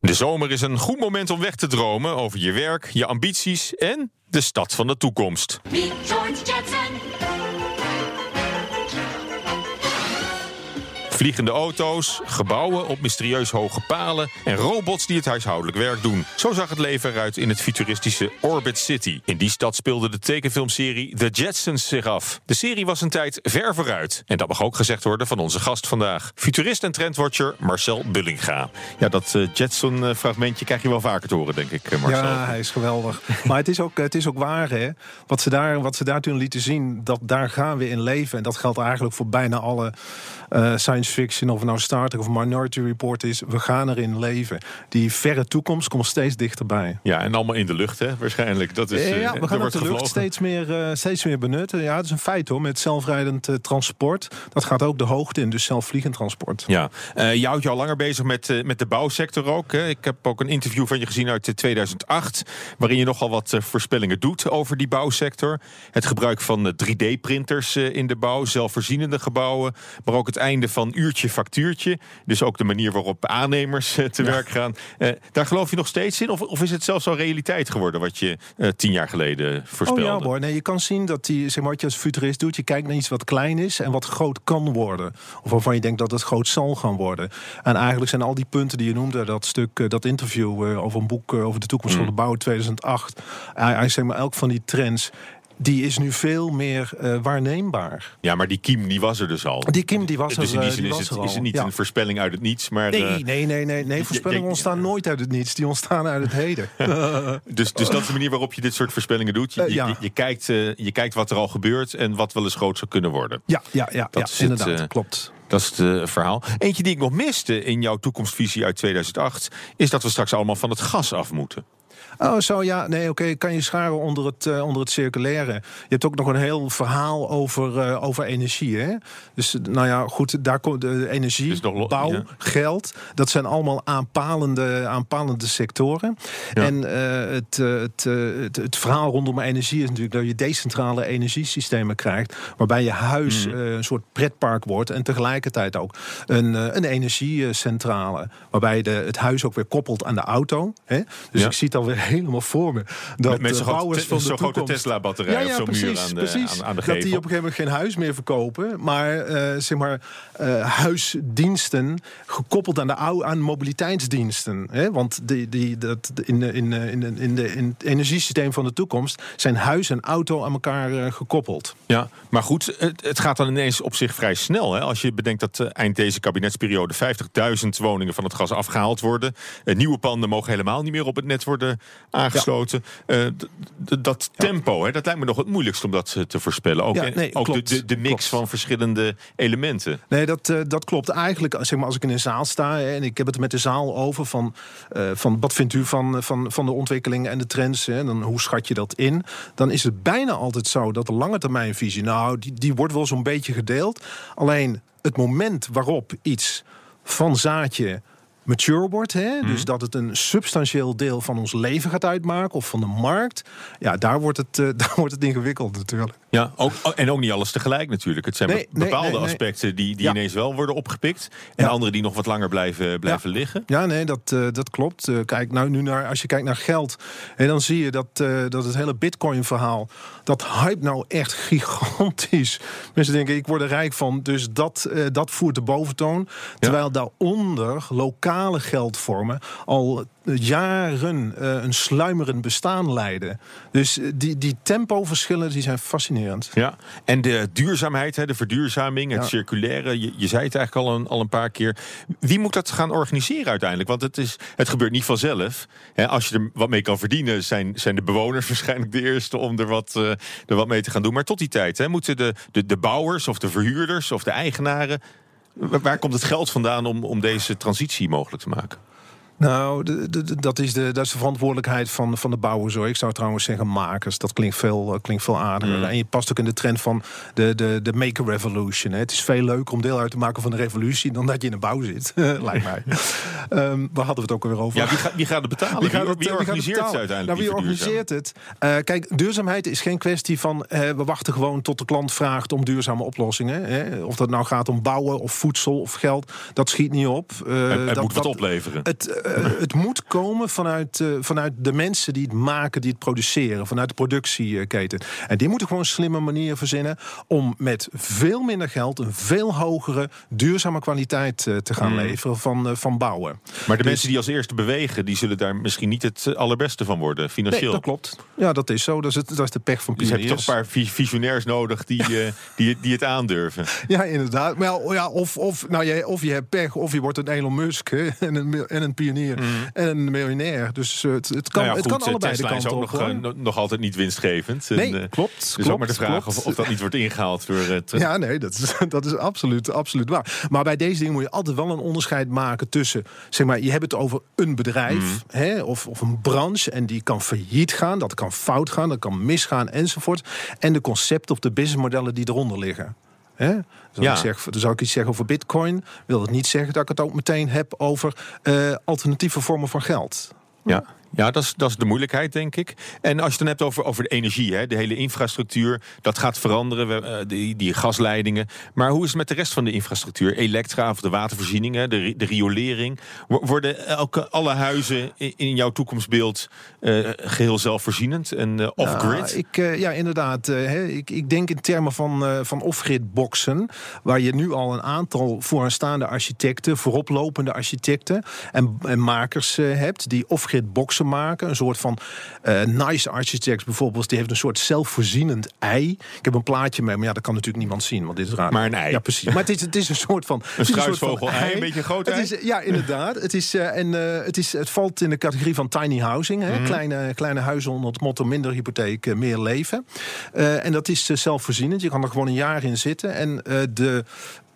De zomer is een goed moment om weg te dromen over je werk, je ambities en de stad van de toekomst. Vliegende auto's, gebouwen op mysterieus hoge palen en robots die het huishoudelijk werk doen. Zo zag het leven eruit in het futuristische Orbit City. In die stad speelde de tekenfilmserie The Jetsons zich af. De serie was een tijd ver vooruit. En dat mag ook gezegd worden van onze gast vandaag. Futurist en trendwatcher Marcel Bullinga. Ja, dat Jetson-fragmentje krijg je wel vaker te horen, denk ik, Marcel. Ja, hij is geweldig. Maar het is ook waar, hè. Wat ze daar toen lieten zien, dat daar gaan we in leven. En dat geldt eigenlijk voor bijna alle science fiction, of het nou Star Trek of Minority Report is, we gaan erin leven. Die verre toekomst komt steeds dichterbij. Ja, en allemaal in de lucht, hè? Waarschijnlijk. Dat is, ja, we gaan de lucht steeds meer benutten. Ja, dat is een feit, hoor. Met zelfrijdend transport, dat gaat ook de hoogte in, dus zelfvliegend transport. Ja, je houdt je al langer bezig met de bouwsector ook. Hè? Ik heb ook een interview van je gezien uit 2008, waarin je nogal wat voorspellingen doet over die bouwsector. Het gebruik van 3D-printers in de bouw, zelfvoorzienende gebouwen, maar ook het einde van uurtje factuurtje. Dus ook de manier waarop aannemers te werk gaan. Daar geloof je nog steeds in? Of is het zelfs al realiteit geworden wat je 10 jaar geleden voorspelde? Oh ja hoor. Nee, je kan zien dat wat je als futurist doet, je kijkt naar iets wat klein is en wat groot kan worden. Of waarvan je denkt dat het groot zal gaan worden. En eigenlijk zijn al die punten die je noemde, dat stuk, dat interview over een boek over de toekomst van de bouw 2008. Elk van die trends, die is nu veel meer waarneembaar. Ja, maar die kiem, die was er dus al. Die kiem, die was er al. Dus in die zin is het niet een voorspelling uit het niets, maar... Nee, voorspellingen ontstaan nooit uit het niets. Die ontstaan uit het heden. Dus dat is de manier waarop je dit soort voorspellingen doet. Je kijkt wat er al gebeurt en wat wel eens groot zou kunnen worden. Ja, inderdaad, klopt. Dat is het verhaal. Eentje die ik nog miste in jouw toekomstvisie uit 2008... is dat we straks allemaal van het gas af moeten. Oh, zo ja. Nee, oké. Kan je scharen onder het circulaire. Je hebt ook nog een heel verhaal over energie, hè? Dus nou ja, goed, daar komt de energie, dus bouw, geld. Dat zijn allemaal aanpalende sectoren. Ja. En het verhaal rondom energie is natuurlijk dat je decentrale energiesystemen krijgt, waarbij je huis een soort pretpark wordt en tegelijkertijd ook een energiecentrale, waarbij het huis ook weer koppelt aan de auto, hè? Dus ik zie het alweer helemaal voor me. Dat met zo'n grote Tesla-batterij op zo'n muur aan de gevel. Dat die op een gegeven moment geen huis meer verkopen, maar huisdiensten gekoppeld aan aan mobiliteitsdiensten. Hè? Want in het energiesysteem van de toekomst zijn huis en auto aan elkaar gekoppeld. Ja, maar goed, het gaat dan ineens op zich vrij snel. Hè? Als je bedenkt dat eind deze kabinetsperiode 50.000 woningen van het gas afgehaald worden. Nieuwe panden mogen helemaal niet meer op het net worden aangesloten. Ja. Dat tempo, hè, dat lijkt me nog het moeilijkst om dat te voorspellen. Ook de mix van verschillende elementen. Nee, dat klopt. Eigenlijk, zeg maar, als ik in een zaal sta, hè, en ik heb het met de zaal over van wat vindt u van de ontwikkelingen en de trends, hè, en dan hoe schat je dat in? Dan is het bijna altijd zo dat de lange termijnvisie, die wordt wel zo'n beetje gedeeld. Alleen het moment waarop iets van zaadje mature wordt, hè? Dus dat het een substantieel deel van ons leven gaat uitmaken of van de markt, ja, daar wordt het ingewikkeld natuurlijk. Ja, ook niet alles tegelijk natuurlijk. Het zijn bepaalde aspecten die ineens wel worden opgepikt en andere die nog wat langer blijven liggen. Ja, nee, dat klopt. Kijk, als je kijkt naar geld, hè, dan zie je dat het hele Bitcoin-verhaal, dat hype nou echt gigantisch. Mensen denken, ik word er rijk van, dus dat voert de boventoon. Terwijl daaronder lokaal geldvormen al jaren een sluimerend bestaan leiden. Dus die tempoverschillen, die zijn fascinerend. Ja, en de duurzaamheid, de verduurzaming, het circulaire, je zei het eigenlijk al een paar keer. Wie moet dat gaan organiseren uiteindelijk? Want het gebeurt niet vanzelf. Als je er wat mee kan verdienen, zijn de bewoners waarschijnlijk de eerste om er wat mee te gaan doen. Maar tot die tijd moeten de bouwers of de verhuurders of de eigenaren... Waar komt het geld vandaan om deze transitie mogelijk te maken? Nou, dat is de verantwoordelijkheid van de bouwers. Hoor. Ik zou trouwens zeggen makers. Dat klinkt veel aardiger. Mm. En je past ook in de trend van de maker revolution. Hè. Het is veel leuker om deel uit te maken van de revolutie dan dat je in de bouw zit. Lijkt mij. Waar hadden we het ook alweer over? Ja, wie gaat het betalen? Wie organiseert het uiteindelijk? Kijk, duurzaamheid is geen kwestie van... we wachten gewoon tot de klant vraagt om duurzame oplossingen. Hè. Of dat nou gaat om bouwen of voedsel of geld. Dat schiet niet op. Het moet wat opleveren. Het moet komen vanuit de mensen die het maken, die het produceren. Vanuit de productieketen. En die moeten gewoon slimme manieren verzinnen om met veel minder geld een veel hogere duurzame kwaliteit te gaan leveren van bouwen. Maar de mensen die als eerste bewegen, die zullen daar misschien niet het allerbeste van worden, financieel. Nee, dat klopt. Ja, dat is zo. Dat is de pech van pioniers. Dus heb je toch een paar visionairs nodig die het aandurven. Ja, inderdaad. Maar ja, of je hebt pech, of je wordt een Elon Musk en een pionier en een miljonair. Dus het kan allebei de kant op. Tesla is ook nog altijd niet winstgevend. Nee, klopt. Dus ook maar de vraag of dat niet wordt ingehaald door... Ja, nee, dat is absoluut waar. Maar bij deze dingen moet je altijd wel een onderscheid maken tussen... Zeg maar, je hebt het over een bedrijf hè, of een branche... en die kan failliet gaan, dat kan fout gaan, dat kan misgaan enzovoort. En de concepten of de businessmodellen die eronder liggen. Hè? Zou ik iets zeggen over Bitcoin? Wil dat niet zeggen dat ik het ook meteen heb over alternatieve vormen van geld. Ja. Ja, dat is de moeilijkheid, denk ik. En als je het dan hebt over de energie, hè, de hele infrastructuur, dat gaat veranderen, die gasleidingen. Maar hoe is het met de rest van de infrastructuur? Elektra of de watervoorzieningen, de riolering? Worden alle huizen in jouw toekomstbeeld geheel zelfvoorzienend en off-grid? Ja, inderdaad. Ik denk in termen van off-grid boxen, waar je nu al een aantal vooraanstaande architecten, vooroplopende architecten en makers hebt die off-grid boxen maken. Een soort van Nice architects bijvoorbeeld. Die heeft een soort zelfvoorzienend ei. Ik heb een plaatje mee, maar ja, dat kan natuurlijk niemand zien, want dit is raar. Maar een ei. Ja, precies. Maar het is een soort van... Een struisvogel ei, een beetje groot ei. Ja, inderdaad. Het valt in de categorie van tiny housing. Hè? Kleine huizen onder het motto minder hypotheek, meer leven. En dat is zelfvoorzienend. Je kan er gewoon een jaar in zitten. En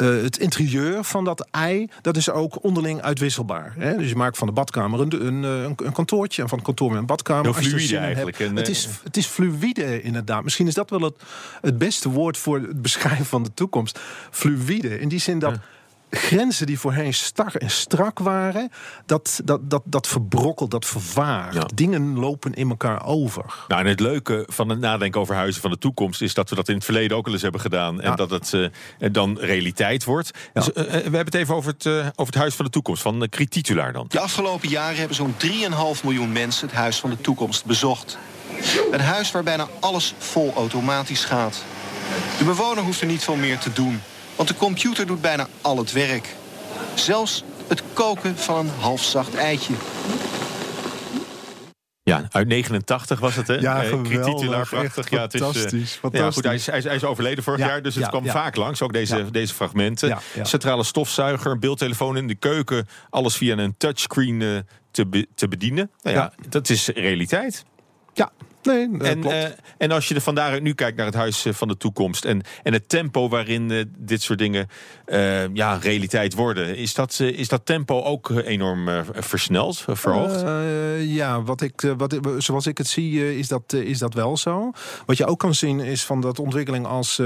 het interieur van dat ei, dat is ook onderling uitwisselbaar. Hè? Dus je maakt van de badkamer een kantoortje en van het kantoor weer een badkamer. Heel fluïde eigenlijk. Het is fluïde inderdaad. Misschien is dat wel het beste woord voor het beschrijven van de toekomst. Fluïde, in die zin dat... Grenzen die voorheen star en strak waren, dat verbrokkelt, dat vervaagt. Ja. Dingen lopen in elkaar over. Nou, en het leuke van het nadenken over huizen van de toekomst is dat we dat in het verleden ook al eens hebben gedaan. En dat het dan realiteit wordt. Ja. Dus, we hebben het even over het huis van de toekomst, van Kriet Titulaar dan. De afgelopen jaren hebben zo'n 3,5 miljoen mensen het huis van de toekomst bezocht. Een huis waar bijna alles vol automatisch gaat. De bewoner hoeft er niet veel meer te doen. Want de computer doet bijna al het werk. Zelfs het koken van een halfzacht eitje. Ja, uit 89 was het, hè? Ja, geweldig. Prachtig. Ja, het is, fantastisch. Ja, goed, hij is overleden vorig jaar, dus het kwam vaak langs. Ook deze fragmenten. Ja, ja. Centrale stofzuiger, een beeldtelefoon in de keuken. Alles via een touchscreen te bedienen. Nou ja, dat is realiteit. Ja. Nee, klopt. En als je er van daaruit nu kijkt naar het huis van de toekomst... en het tempo waarin dit soort dingen realiteit worden... Is dat tempo ook enorm versneld, verhoogd? Zoals ik het zie, is dat wel zo. Wat je ook kan zien is van dat ontwikkeling als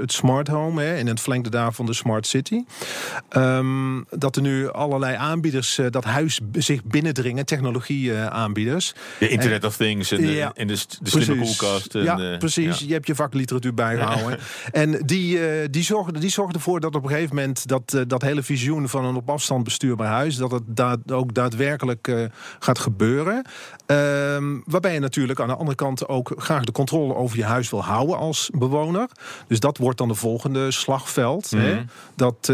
het smart home... Hè, en het verlengde daarvan de smart city. Dat er nu allerlei aanbieders dat huis zich binnendringen, technologie-aanbieders. De Internet of Things en de slimme koelkast. Precies. Ja. Je hebt je vakliteratuur bijgehouden. En die zorgen ervoor dat op een gegeven moment... dat hele visioen van een op afstand bestuurbaar huis... dat het ook daadwerkelijk gaat gebeuren. Waarbij je natuurlijk aan de andere kant ook graag de controle over je huis wil houden als bewoner. Dus dat wordt dan de volgende slagveld. Mm-hmm. Hè? Dat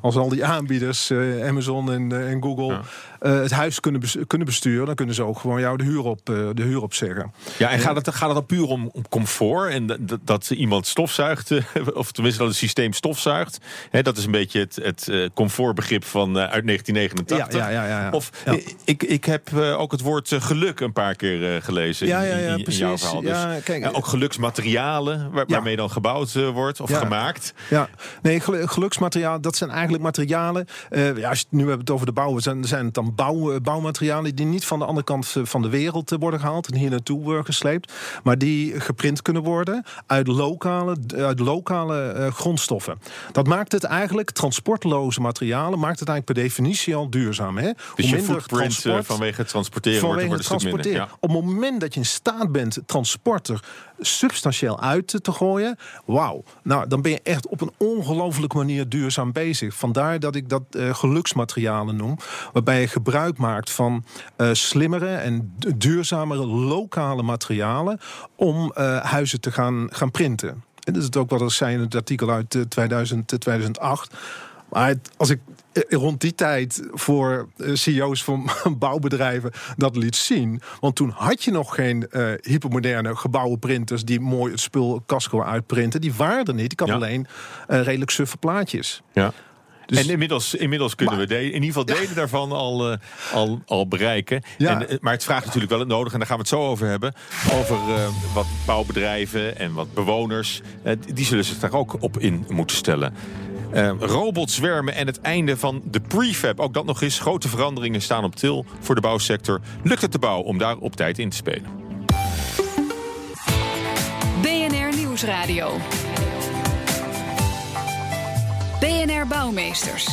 als al die aanbieders, Amazon en Google... het huis kunnen besturen... dan kunnen ze ook gewoon jou de huur opzeggen. Ja, en gaat het dan puur om comfort? En dat iemand stofzuigt, of tenminste dat het systeem stofzuigt. Hè, dat is een beetje het comfortbegrip van uit 1989. Ja. Of ja. Ik heb ook het woord geluk een paar keer gelezen in jouw verhaal. Dus, ja, kijk, ook geluksmaterialen waarmee dan gebouwd wordt of gemaakt. Ja. Nee, geluksmateriaal, dat zijn eigenlijk materialen. Als je het nu hebben het over de bouw, zijn het dan bouwmaterialen die niet van de andere kant van de wereld worden gehaald en hier naartoe worden gesleept, maar die geprint kunnen worden uit lokale grondstoffen. Dat maakt het eigenlijk, transportloze materialen, maakt het eigenlijk per definitie al duurzaam. Hè? Dus hoe je footprint vanwege het transporteren wordt een stuk minder. Ja. Op het moment dat je in staat bent transport er substantieel uit te gooien, dan ben je echt op een ongelooflijke manier duurzaam bezig. Vandaar dat ik dat geluksmaterialen noem, waarbij je gebruik maakt van slimmere en duurzamere lokale materialen om huizen te gaan printen. En dat is het ook wat er zei in het artikel uit 2008. Maar als ik rond die tijd voor CEO's van bouwbedrijven dat liet zien. Want toen had je nog geen hypermoderne gebouwenprinters die mooi het spul casco uitprinten. Die waren er niet. Ik had alleen redelijk suffe plaatjes. Ja. Dus, en inmiddels kunnen we in ieder geval delen daarvan al bereiken. Ja. Maar het vraagt natuurlijk wel het nodige. En daar gaan we het zo over hebben. Over wat bouwbedrijven en wat bewoners. Die zullen zich daar ook op in moeten stellen. Robotzwermen en het einde van de prefab. Ook dat nog eens. Grote veranderingen staan op til voor de bouwsector. Lukt het de bouw om daar op tijd in te spelen? BNR Nieuwsradio. BNR Bouwmeesters.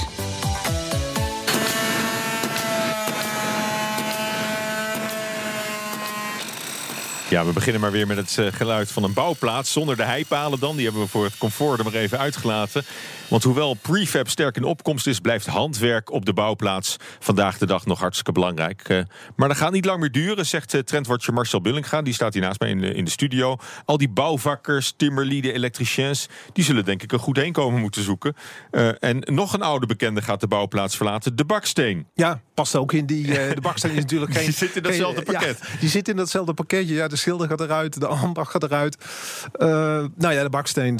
Ja, we beginnen maar weer met het geluid van een bouwplaats. Zonder de heipalen dan. Die hebben we voor het comfort er maar even uitgelaten. Want hoewel prefab sterk in opkomst is, blijft handwerk op de bouwplaats vandaag de dag nog hartstikke belangrijk. Maar dat gaat niet lang meer duren, zegt trendwatcher Marcel Bullinga. Die staat hier naast mij in de studio. Al die bouwvakkers, timmerlieden, elektriciens, die zullen denk ik een goed heenkomen moeten zoeken. En nog een oude bekende gaat de bouwplaats verlaten, de baksteen. Ja, past ook in die. De baksteen is natuurlijk geen. Die zit in datzelfde pakket. Ja, die zit in datzelfde pakketje. Ja, de schilder gaat eruit, de ambacht gaat eruit. De baksteen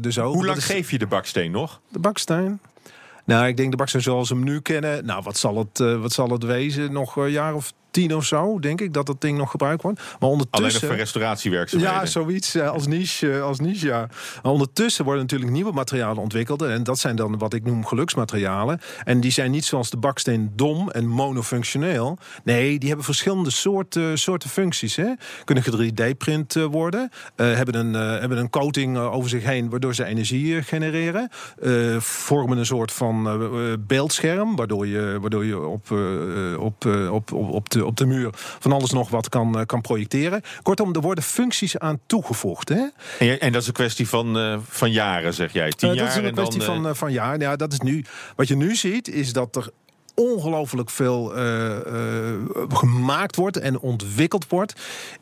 dus ook. Hoe lang geef je de baksteen nog? De baksteen? Nou, ik denk de baksteen zoals we hem nu kennen. Nou, wat zal het wezen? Nog een jaar of 10 of zo, denk ik, dat ding nog gebruikt wordt. Maar ondertussen, alleen nog voor restauratiewerkzaamheden. Ja, zoiets als niche, ja. Maar ondertussen worden natuurlijk nieuwe materialen ontwikkeld. En dat zijn dan wat ik noem geluksmaterialen. En die zijn niet zoals de baksteen dom en monofunctioneel. Nee, die hebben verschillende soorten functies. Hè. Kunnen 3D-print worden. Hebben een coating over zich heen, waardoor ze energie genereren. Vormen een soort van beeldscherm, waardoor je op de muur van alles nog wat kan projecteren. Kortom, er worden functies aan toegevoegd. Hè? En dat is een kwestie van jaren, zeg jij? 10 jaar? Dat is een kwestie van jaren. Ja, dat is nu. Wat je nu ziet, is dat er ongelooflijk veel gemaakt wordt en ontwikkeld wordt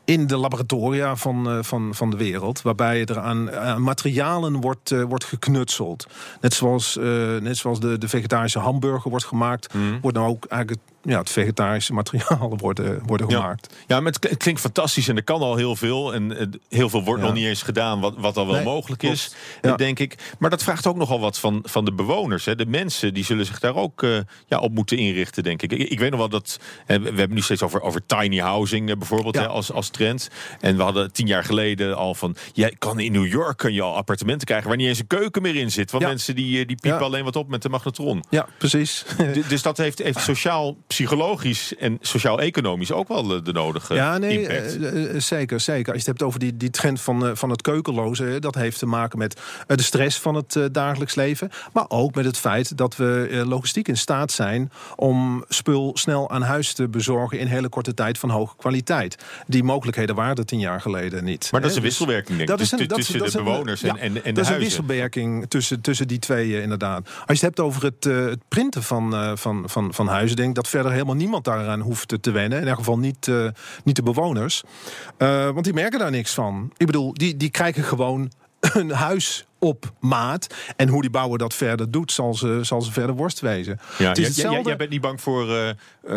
in de laboratoria van de wereld, waarbij er aan materialen wordt geknutseld. Net zoals de vegetarische hamburger wordt gemaakt, wordt nou ook eigenlijk het vegetarische materialen worden gemaakt. Ja, maar het klinkt fantastisch en er kan al heel veel. En heel veel wordt nog niet eens gedaan wat al wel mogelijk is, denk ik. Maar dat vraagt ook nogal wat van de bewoners. Hè. De mensen die zullen zich daar ook op moeten inrichten, denk ik. Ik weet nog wel dat we hebben nu steeds over tiny housing bijvoorbeeld als trend. En we hadden 10 jaar geleden al van in New York kun je al appartementen krijgen waar niet eens een keuken meer in zit. Want mensen die piepen alleen wat op met de magnetron. Ja, precies. Dus dat heeft sociaal, psychologisch en sociaal-economisch ook wel de nodige impact. Zeker. Als je het hebt over die trend van het keukenloze, dat heeft te maken met de stress van het dagelijks leven, maar ook met het feit dat we logistiek in staat zijn om spul snel aan huis te bezorgen in hele korte tijd van hoge kwaliteit. Die mogelijkheden waren er 10 jaar geleden niet. Maar dat is een wisselwerking, denk ik. Tussen de bewoners en de huizen. Dat is een wisselwerking tussen die twee, inderdaad. Als je het hebt over het printen van huizen, denk ik dat verder helemaal niemand daaraan hoeft te wennen. In elk geval niet de bewoners. Want die merken daar niks van. Ik bedoel, die krijgen gewoon een huis op maat. En hoe die bouwer dat verder doet, zal ze verder worst wezen. Ja, het is hetzelfde. Jij bent niet bang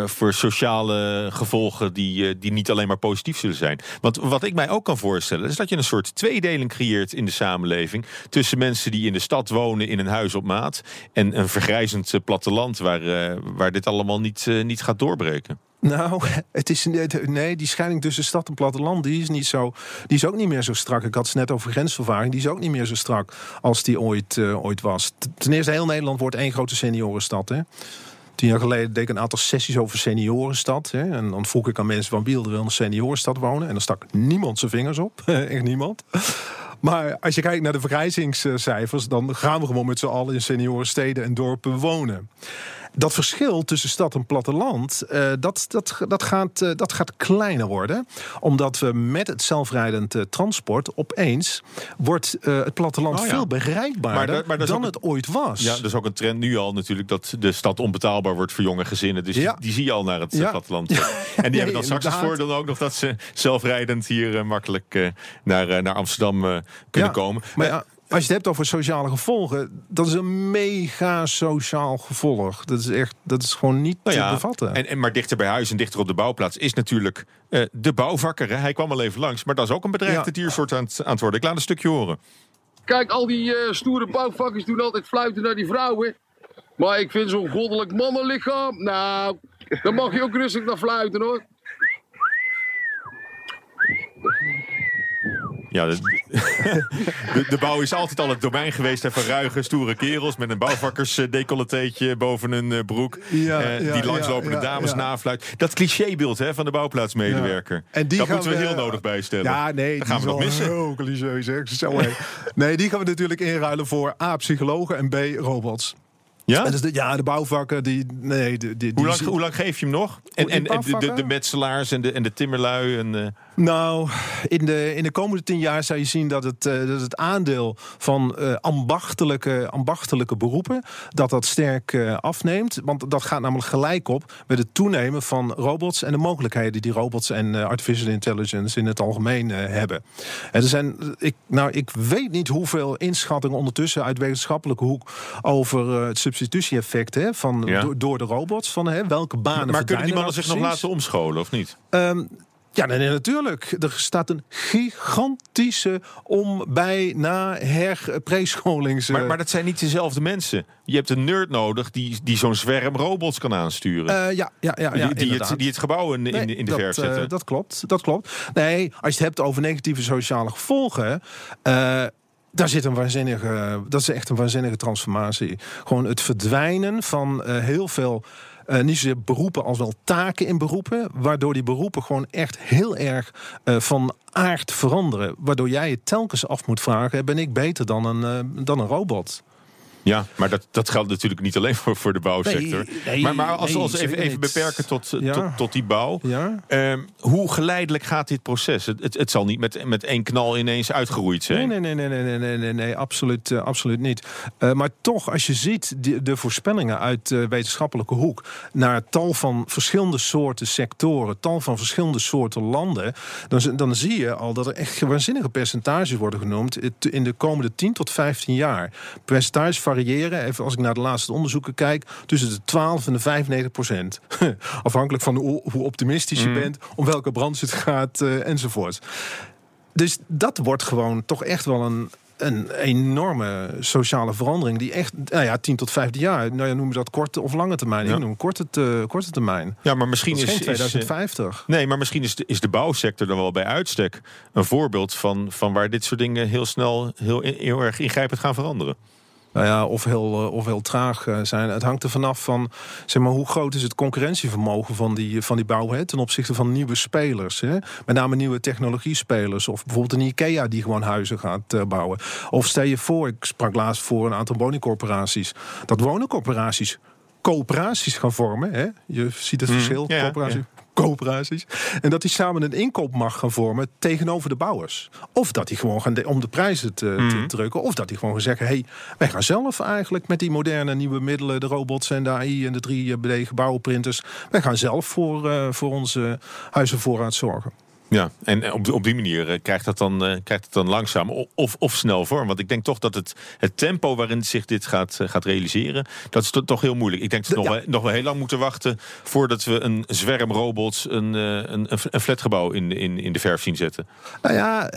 voor sociale gevolgen die niet alleen maar positief zullen zijn. Want wat ik mij ook kan voorstellen, is dat je een soort tweedeling creëert in de samenleving. Tussen mensen die in de stad wonen in een huis op maat. En een vergrijzend platteland waar dit allemaal niet gaat doorbreken. Nou, het is nee, die scheiding tussen stad en platteland, die is niet zo. Die is ook niet meer zo strak. Ik had het net over grensvervaging. Die is ook niet meer zo strak als die ooit was. Ten eerste, heel Nederland wordt één grote seniorenstad. Hè? 10 jaar geleden deed ik een aantal sessies over seniorenstad. Hè? En dan vroeg ik aan mensen van Biel, er wil een seniorenstad wonen. En dan stak niemand zijn vingers op. Echt niemand. Maar als je kijkt naar de vergrijzingscijfers, dan gaan we gewoon met z'n allen in seniorensteden en dorpen wonen. Dat verschil tussen stad en platteland, dat gaat kleiner worden. Omdat we met het zelfrijdend transport opeens wordt het platteland veel bereikbaarder dan het ooit was. Ja, dat is ook een trend nu al natuurlijk, dat de stad onbetaalbaar wordt voor jonge gezinnen. Dus die zie je al naar het platteland. Ja. En die hebben dan straks het voordeel ook nog dat ze zelfrijdend hier makkelijk naar Amsterdam kunnen komen. Maar als je het hebt over sociale gevolgen, dat is een mega sociaal gevolg. Dat is gewoon niet te bevatten. Maar dichter bij huis en dichter op de bouwplaats is natuurlijk de bouwvakker. Hè? Hij kwam al even langs, maar dat is ook een bedreigde diersoort aan het worden. Ik laat een stukje horen. Kijk, al die stoere bouwvakkers doen altijd fluiten naar die vrouwen. Maar ik vind zo'n goddelijk mannenlichaam, nou, daar mag je ook rustig naar fluiten hoor. Ja, de bouw is altijd al het domein geweest van ruige, stoere kerels met een bouwvakkersdecolleteetje boven hun broek. Die langslopende dames nafluit. Dat clichébeeld van de bouwplaatsmedewerker. Ja. Dat moeten we heel nodig bijstellen. Ja, nee, dat gaan we nog missen. Heel cliché, zeg. Nee, die gaan we natuurlijk inruilen voor A, psychologen en B, robots. Ja? Dus de bouwvakker. Hoe lang geef je hem nog? En de metselaars en de timmerlui? Nou, in de komende 10 jaar zou je zien dat het aandeel van ambachtelijke beroepen dat sterk afneemt. Want dat gaat namelijk gelijk op met het toenemen van robots en de mogelijkheden die robots en artificial intelligence in het algemeen hebben. En er zijn, ik weet niet hoeveel inschattingen ondertussen uit wetenschappelijke hoek over het substitutie-effect door de robots. Welke banen maar kunnen die mannen zich nog laten omscholen of niet? Nee, natuurlijk. Er staat een gigantische prescholing. Maar dat zijn niet dezelfde mensen. Je hebt een nerd nodig die zo'n zwerm robots kan aansturen. Die het gebouw in de verf zetten. Dat klopt. Nee, als je het hebt over negatieve sociale gevolgen. Daar zit dat is echt een waanzinnige transformatie. Gewoon het verdwijnen van heel veel, niet zozeer beroepen als wel taken in beroepen, waardoor die beroepen gewoon echt heel erg van aard veranderen. Waardoor jij je telkens af moet vragen, ben ik beter dan een robot? Ja, maar dat geldt natuurlijk niet alleen voor de bouwsector. Nee, maar als we ons even beperken tot die bouw. Ja? Hoe geleidelijk gaat dit proces? Het zal niet met één knal ineens uitgeroeid zijn. Nee, absoluut niet. Maar toch, als je ziet de voorspellingen uit de wetenschappelijke hoek naar tal van verschillende soorten sectoren, tal van verschillende soorten landen, dan zie je al dat er echt waanzinnige percentages worden genoemd in de komende 10 tot 15 jaar. Percentages variëren, even als ik naar de laatste onderzoeken kijk, tussen de 12 en de 95%. Afhankelijk van hoe optimistisch je bent, om welke branche het gaat enzovoort. Dus dat wordt gewoon toch echt wel een enorme sociale verandering die echt, 10 tot 15 jaar... noem je dat korte of lange termijn. Ik noem korte termijn. Ja, maar misschien is 2050. Nee, maar misschien is de bouwsector dan wel bij uitstek een voorbeeld van waar dit soort dingen heel snel heel erg ingrijpend gaan veranderen. Nou ja, of heel traag zijn. Het hangt er vanaf van, zeg maar, hoe groot is het concurrentievermogen van die bouw ten opzichte van nieuwe spelers. Hè? Met name nieuwe technologiespelers. Of bijvoorbeeld een Ikea die gewoon huizen gaat bouwen. Of stel je voor, ik sprak laatst voor een aantal woningcorporaties. Dat woningcorporaties coöperaties gaan vormen. Hè? Je ziet het verschil. Ja, coöperaties. En dat die samen een inkoop mag gaan vormen tegenover de bouwers. Of dat die gewoon gaan om de prijzen te drukken. Of dat die gewoon gaan zeggen, wij gaan zelf eigenlijk met die moderne nieuwe middelen, de robots en de AI en de 3D-gebouwenprinters, wij gaan zelf voor onze huizenvoorraad zorgen. Ja, en op die manier krijgt het dan langzaam of snel vorm. Want ik denk toch dat het tempo waarin zich dit gaat realiseren, dat is toch heel moeilijk. Ik denk dat we nog wel heel lang moeten wachten voordat we een zwerm robots een flatgebouw in de verf zien zetten. Nou ja,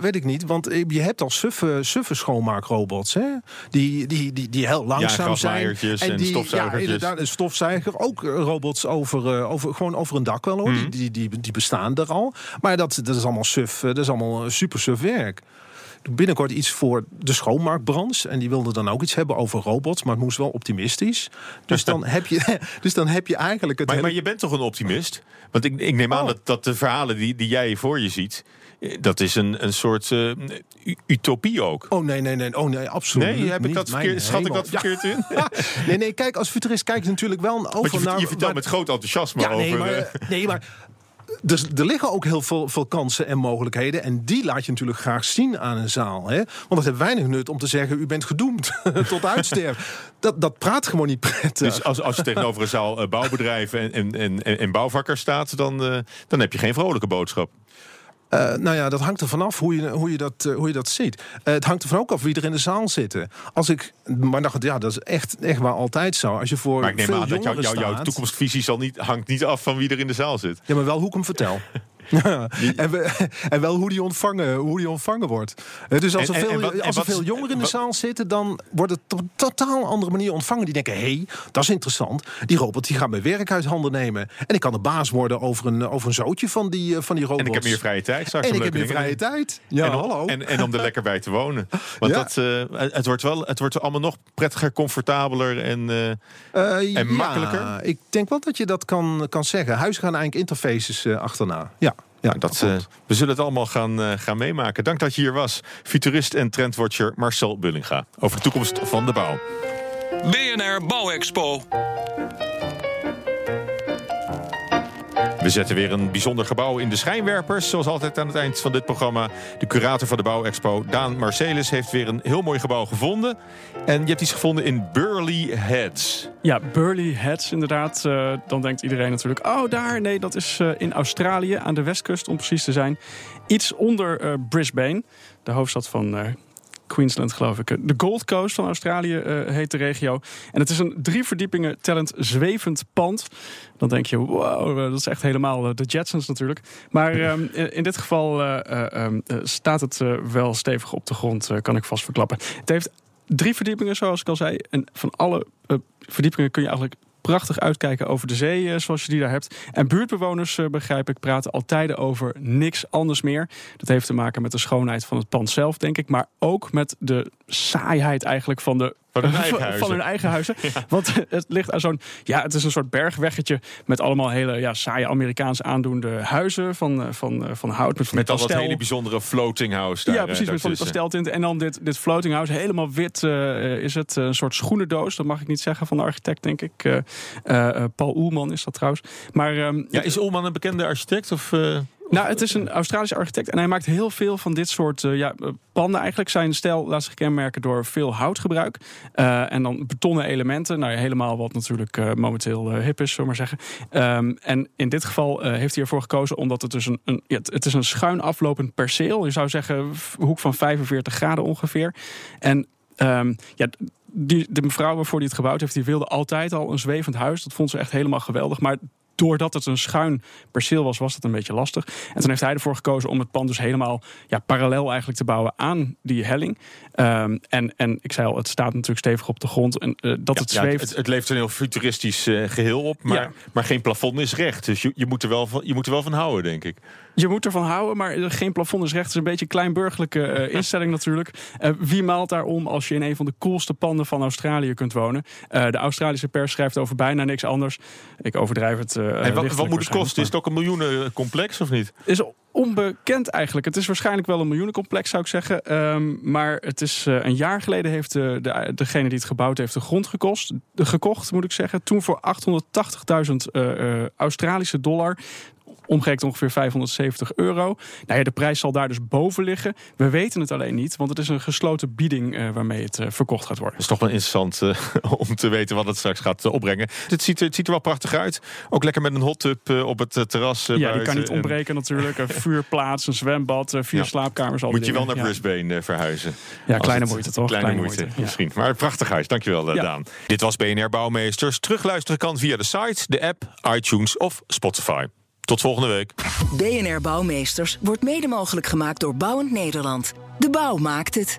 weet ik niet. Want je hebt al suffe schoonmaakrobots, hè? Die heel langzaam zijn. En stofzuigertjes. Ja, inderdaad, een stofzuiger. Ook robots over een dak wel, hoor. Mm. Die bestaan er al. Maar dat is allemaal suf. Dat is allemaal super suf werk. Binnenkort iets voor de schoonmaakbranche. En die wilden dan ook iets hebben over robots. Maar het moest wel optimistisch. Dus dan heb je eigenlijk... Het maar je bent toch een optimist? Want ik neem aan dat de verhalen die jij voor je ziet... Dat is een soort utopie ook. Oh, nee. Oh, nee, absoluut nee, heb ik dat verkeerd, schat ik dat verkeerd in? nee, kijk, als futurist kijk je natuurlijk wel over... Want je vertelt met groot enthousiasme over... Nee, maar... Dus er liggen ook heel veel kansen en mogelijkheden. En die laat je natuurlijk graag zien aan een zaal. Hè? Want dat heeft weinig nut om te zeggen... u bent gedoemd tot uitsterven. Dat praat gewoon niet prettig. Dus als je tegenover een zaal bouwbedrijven en bouwvakkers staat... Dan heb je geen vrolijke boodschap. Nou ja, dat hangt er vanaf hoe je dat ziet. Het hangt er van ook af wie er in de zaal zitten. Dat is echt waar altijd zo. Als je voor maar ik neem veel aan dat jouw toekomstvisie hangt niet af van wie er in de zaal zit. Ja, maar wel hoe ik hem vertel. Ja, en wel hoe die ontvangen wordt. Dus als er veel jongeren in de zaal zitten... dan wordt het op een totaal andere manier ontvangen. Die denken, hé, dat is interessant. Die robot die gaat mijn werk uit handen nemen. En ik kan de baas worden over een zootje van die robots. En ik heb meer vrije tijd. En ik heb meer vrije tijd. Ja, en hallo. En om er lekker bij te wonen. Want het wordt allemaal nog prettiger, comfortabeler en makkelijker. Ik denk wel dat je dat kan zeggen. Huizen gaan eigenlijk interfaces achterna. Ja, we zullen het allemaal gaan meemaken. Dank dat je hier was. Futurist en trendwatcher Marcel Bullinga. Over de toekomst van de bouw. BNR Bouwexpo. We zetten weer een bijzonder gebouw in de schijnwerpers. Zoals altijd aan het eind van dit programma. De curator van de Bouwexpo, Daan Marcelis, heeft weer een heel mooi gebouw gevonden. En je hebt iets gevonden in Burleigh Heads. Ja, Burleigh Heads inderdaad. Dan denkt iedereen natuurlijk, daar. Nee, dat is in Australië, aan de westkust om precies te zijn. Iets onder Brisbane, de hoofdstad van... Queensland, geloof ik. De Gold Coast van Australië heet de regio. En het is een 3 verdiepingen tellend zwevend pand. Dan denk je, wow, dat is echt helemaal de Jetsons natuurlijk. Maar in dit geval staat het wel stevig op de grond, kan ik vast verklappen. Het heeft 3 verdiepingen, zoals ik al zei. En van alle verdiepingen kun je eigenlijk... prachtig uitkijken over de zee, zoals je die daar hebt. En buurtbewoners, begrijp ik, praten al tijden over niks anders meer. Dat heeft te maken met de schoonheid van het pand zelf, denk ik. Maar ook met de saaiheid eigenlijk van de... Van hun eigen huizen. Ja. Want het ligt aan zo'n... Ja, het is een soort bergweggetje met allemaal hele saaie Amerikaans aandoende huizen van hout. Met al dat hele bijzondere floating house. Daar, ja, precies, met van die pasteltinten. En dan dit floating house, helemaal wit is het. Een soort schoenendoos, dat mag ik niet zeggen, van de architect, denk ik. Paul Oelman is dat trouwens. Maar, is Oelman een bekende architect of... Nou, het is een Australische architect en hij maakt heel veel van dit soort panden eigenlijk. Zijn stijl laat zich kenmerken door veel houtgebruik en dan betonnen elementen. Nou ja, helemaal wat natuurlijk momenteel hip is, zullen we maar zeggen. En in dit geval heeft hij ervoor gekozen omdat het dus het is een schuin aflopend perceel. Je zou zeggen hoek van 45 graden ongeveer. En de mevrouw waarvoor die het gebouwd heeft, die wilde altijd al een zwevend huis. Dat vond ze echt helemaal geweldig, maar... Doordat het een schuin perceel was dat een beetje lastig. En toen heeft hij ervoor gekozen om het pand dus helemaal parallel eigenlijk te bouwen aan die helling. En ik zei al, het staat natuurlijk stevig op de grond. En het zweeft. Ja, het levert een heel futuristisch geheel op, maar geen plafond is recht. Dus je moet er wel van houden, denk ik. Je moet ervan houden, maar geen plafond is recht. Het is een beetje een kleinburgerlijke instelling natuurlijk. Wie maalt daarom als je in een van de coolste panden van Australië kunt wonen? De Australische pers schrijft over bijna niks anders. Ik overdrijf het. Wat moet het kosten? Is het ook een miljoenencomplex of niet? Is onbekend eigenlijk. Het is waarschijnlijk wel een miljoenencomplex, zou ik zeggen. Maar het is een jaar geleden heeft degene die het gebouwd heeft de grond gekocht, moet ik zeggen. Toen voor 880.000 Australische dollar... Omgerekend ongeveer €570. Nou ja, de prijs zal daar dus boven liggen. We weten het alleen niet, want het is een gesloten bieding waarmee het verkocht gaat worden. Dat is toch wel interessant om te weten wat het straks gaat opbrengen. Het ziet er wel prachtig uit. Ook lekker met een hot tub op het terras. Ja, buiten. Die kan niet ontbreken natuurlijk. Een vuurplaats, een zwembad, 4 slaapkamers. Moet je wel naar Brisbane verhuizen. Ja, kleine moeite toch? Kleine moeite misschien. Maar prachtig huis. Dankjewel, Daan. Dit was BNR Bouwmeesters. Terugluisteren kan via de site, de app, iTunes of Spotify. Tot volgende week. BNR Bouwmeesters wordt mede mogelijk gemaakt door Bouwend Nederland. De bouw maakt het.